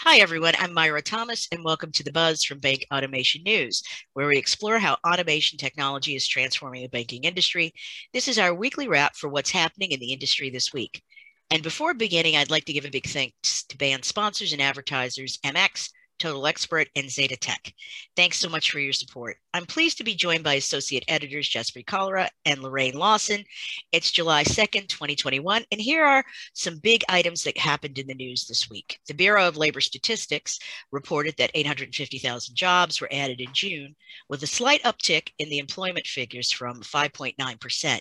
Hi, everyone. I'm Myra Thomas, and welcome to The Buzz from Bank Automation News, where we explore how automation technology is transforming the banking industry. This is our weekly wrap for what's happening in the industry this week. And before beginning, I'd like to give a big thanks to band sponsors and advertisers, MX, Total Expert, and Zeta Tech. Thanks so much for your support. I'm pleased to be joined by associate editors Jaspreet Kalra and Lorraine Lawson. It's July 2nd, 2021, and here are some big items that happened in the news this week. The Bureau of Labor Statistics reported that 850,000 jobs were added in June, with a slight uptick in the employment figures from 5.9%.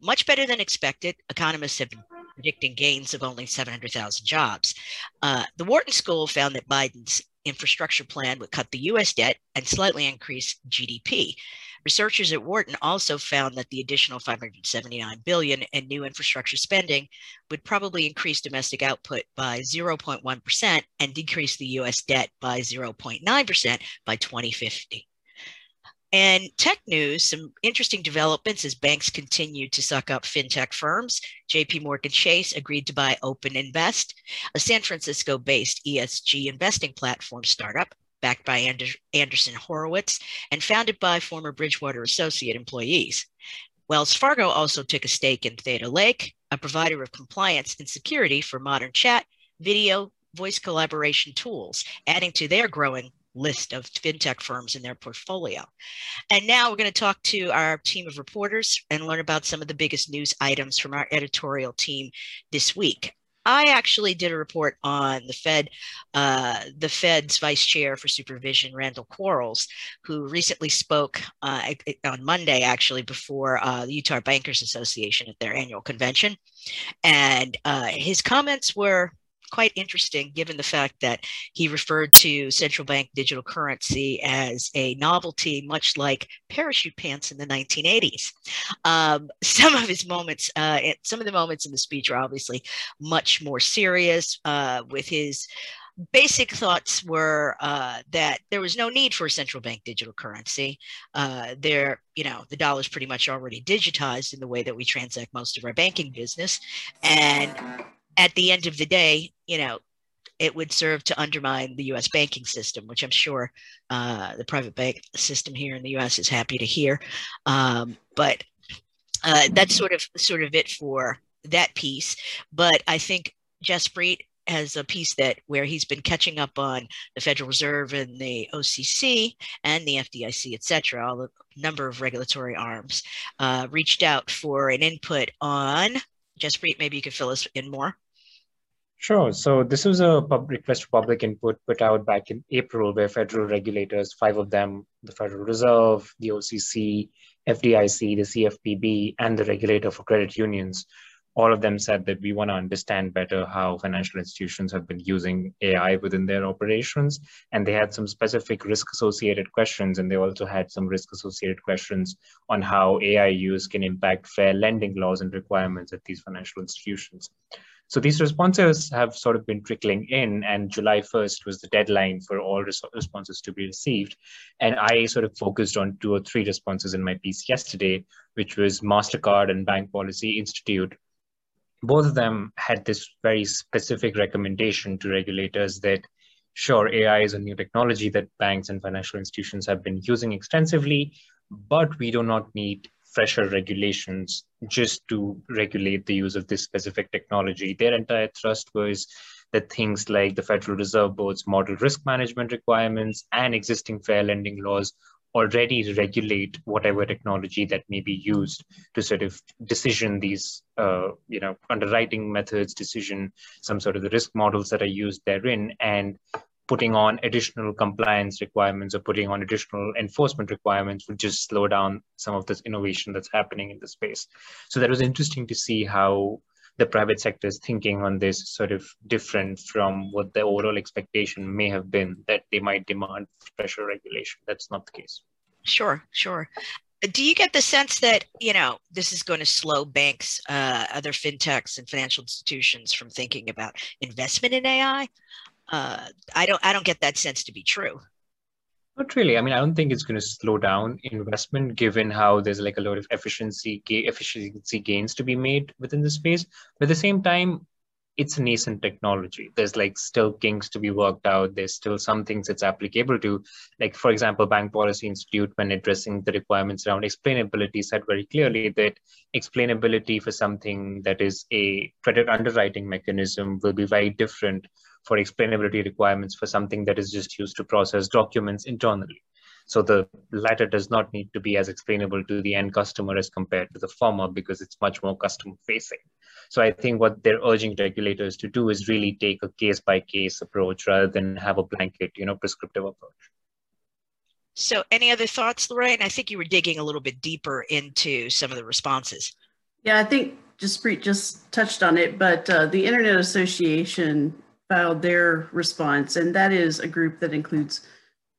Much better than expected. Economists have been predicting gains of only 700,000 jobs. The Wharton School found that Biden's infrastructure plan would cut the U.S. debt and slightly increase GDP. Researchers at Wharton also found that the additional $579 billion in new infrastructure spending would probably increase domestic output by 0.1% and decrease the U.S. debt by 0.9% by 2050. And tech news, some interesting developments as banks continue to suck up fintech firms. J.P. Morgan Chase agreed to buy Open Invest, a San Francisco-based ESG investing platform startup backed by Anderson Horowitz and founded by former Bridgewater associate employees. Wells Fargo also took a stake in Theta Lake, a provider of compliance and security for modern chat, video, voice collaboration tools, adding to their growing list of fintech firms in their portfolio. And now we're going to talk to our team of reporters and learn about some of the biggest news items from our editorial team this week. I actually did a report on the Fed, the Fed's vice chair for supervision, Randall Quarles, who recently spoke on Monday, actually, before the Utah Bankers Association at their annual convention. And his comments were quite interesting, given the fact that he referred to central bank digital currency as a novelty, much like parachute pants in the 1980s. Some of the moments in the speech are obviously much more serious. With his basic thoughts were that there was no need for a central bank digital currency. The dollar's pretty much already digitized in the way that we transact most of our banking business, and at the end of the day, you know, it would serve to undermine the U.S. banking system, which I'm sure the private bank system here in the U.S. is happy to hear. But that's sort of it for that piece. But I think Jaspreet has a piece that where he's been catching up on the Federal Reserve and the OCC and the FDIC, et cetera, all the number of regulatory arms, reached out for an input on. Jaspreet, maybe you could fill us in more. Sure. So this was a request for public input put out back in April, where federal regulators, five of them, the Federal Reserve, the OCC, FDIC, the CFPB, and the regulator for credit unions, all of them said that we want to understand better how financial institutions have been using AI within their operations. And they had some specific risk-associated questions, and they also had some risk-associated questions on how AI use can impact fair lending laws and requirements at these financial institutions. So these responses have sort of been trickling in, and July 1st was the deadline for all responses to be received. And I sort of focused on two or three responses in my piece yesterday, which was MasterCard and Bank Policy Institute. Both of them had this very specific recommendation to regulators that, sure, AI is a new technology that banks and financial institutions have been using extensively, but we do not need fresher regulations just to regulate the use of this specific technology. Their entire thrust was that things like the Federal Reserve Board's model risk management requirements and existing fair lending laws already regulate whatever technology that may be used to sort of decision these, underwriting methods, decision some sort of the risk models that are used therein, and putting on additional compliance requirements or putting on additional enforcement requirements would just slow down some of this innovation that's happening in the space. So that was interesting to see how the private sector's thinking on this is sort of different from what the overall expectation may have been, that they might demand fresher regulation. That's not the case. Sure. Do you get the sense that, this is going to slow banks, other fintechs and financial institutions from thinking about investment in AI? I don't get that sense to be true. Not really. I mean, I don't think it's going to slow down investment, given how there's like a lot of efficiency gains to be made within the space. But at the same time, it's a nascent technology. There's like still kinks to be worked out. There's still some things it's applicable to. Like, for example, Bank Policy Institute, when addressing the requirements around explainability, said very clearly that explainability for something that is a credit underwriting mechanism will be very different for explainability requirements for something that is just used to process documents internally. So the latter does not need to be as explainable to the end customer as compared to the former, because it's much more customer facing. So I think what they're urging regulators to do is really take a case by case approach rather than have a blanket, prescriptive approach. So any other thoughts, Lorraine? I think you were digging a little bit deeper into some of the responses. Yeah, I think Jaspreet just touched on it, but the Internet Association filed their response, and that is a group that includes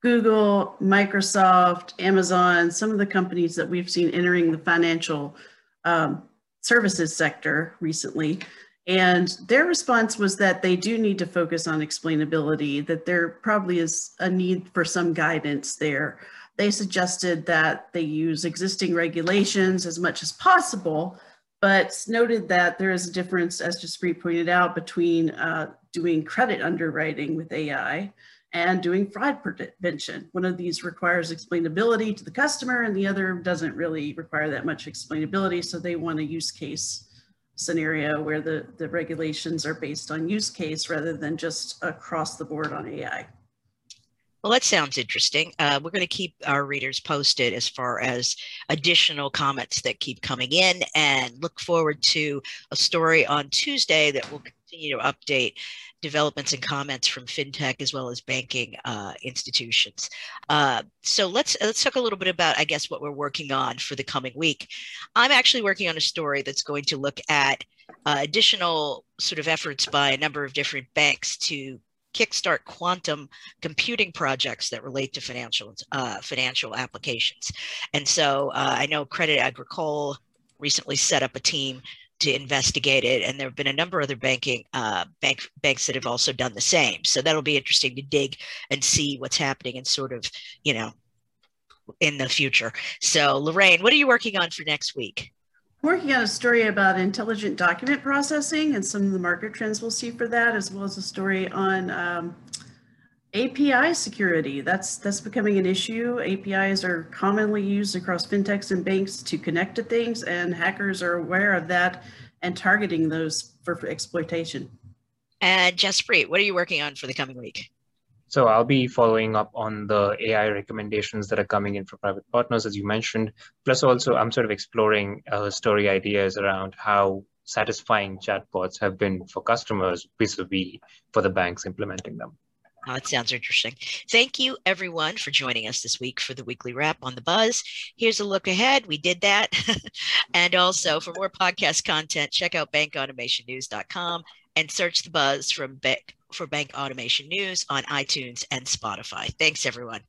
Google, Microsoft, Amazon, some of the companies that we've seen entering the financial services sector recently. And their response was that they do need to focus on explainability, that there probably is a need for some guidance there. They suggested that they use existing regulations as much as possible, but noted that there is a difference, as Jaspreet pointed out, between doing credit underwriting with AI and doing fraud prevention. One of these requires explainability to the customer and the other doesn't really require that much explainability. So they want a use case scenario where the regulations are based on use case rather than just across the board on AI. Well, that sounds interesting. We're going to keep our readers posted as far as additional comments that keep coming in, and look forward to a story on Tuesday that will continue to update developments and comments from fintech as well as banking institutions. So let's talk a little bit about, I guess, what we're working on for the coming week. I'm actually working on a story that's going to look at additional sort of efforts by a number of different banks to kickstart quantum computing projects that relate to financial applications. And so I know Credit Agricole recently set up a team to investigate it, and there have been a number of other banks that have also done the same. So that'll be interesting to dig and see what's happening and sort of, in the future. So Lorraine, what are you working on for next week? I'm working on a story about intelligent document processing and some of the market trends we'll see for that, as well as a story on API security. That's becoming an issue. APIs are commonly used across fintechs and banks to connect to things, and hackers are aware of that and targeting those for exploitation. And Jaspreet, what are you working on for the coming week? So I'll be following up on the AI recommendations that are coming in from private partners, as you mentioned, plus also I'm sort of exploring story ideas around how satisfying chatbots have been for customers vis-a-vis for the banks implementing them. Oh, it sounds interesting. Thank you, everyone, for joining us this week for the Weekly Wrap on the Buzz. Here's a look ahead. We did that. And also, for more podcast content, check out bankautomationnews.com and search the Buzz for Bank Automation News on iTunes and Spotify. Thanks, everyone.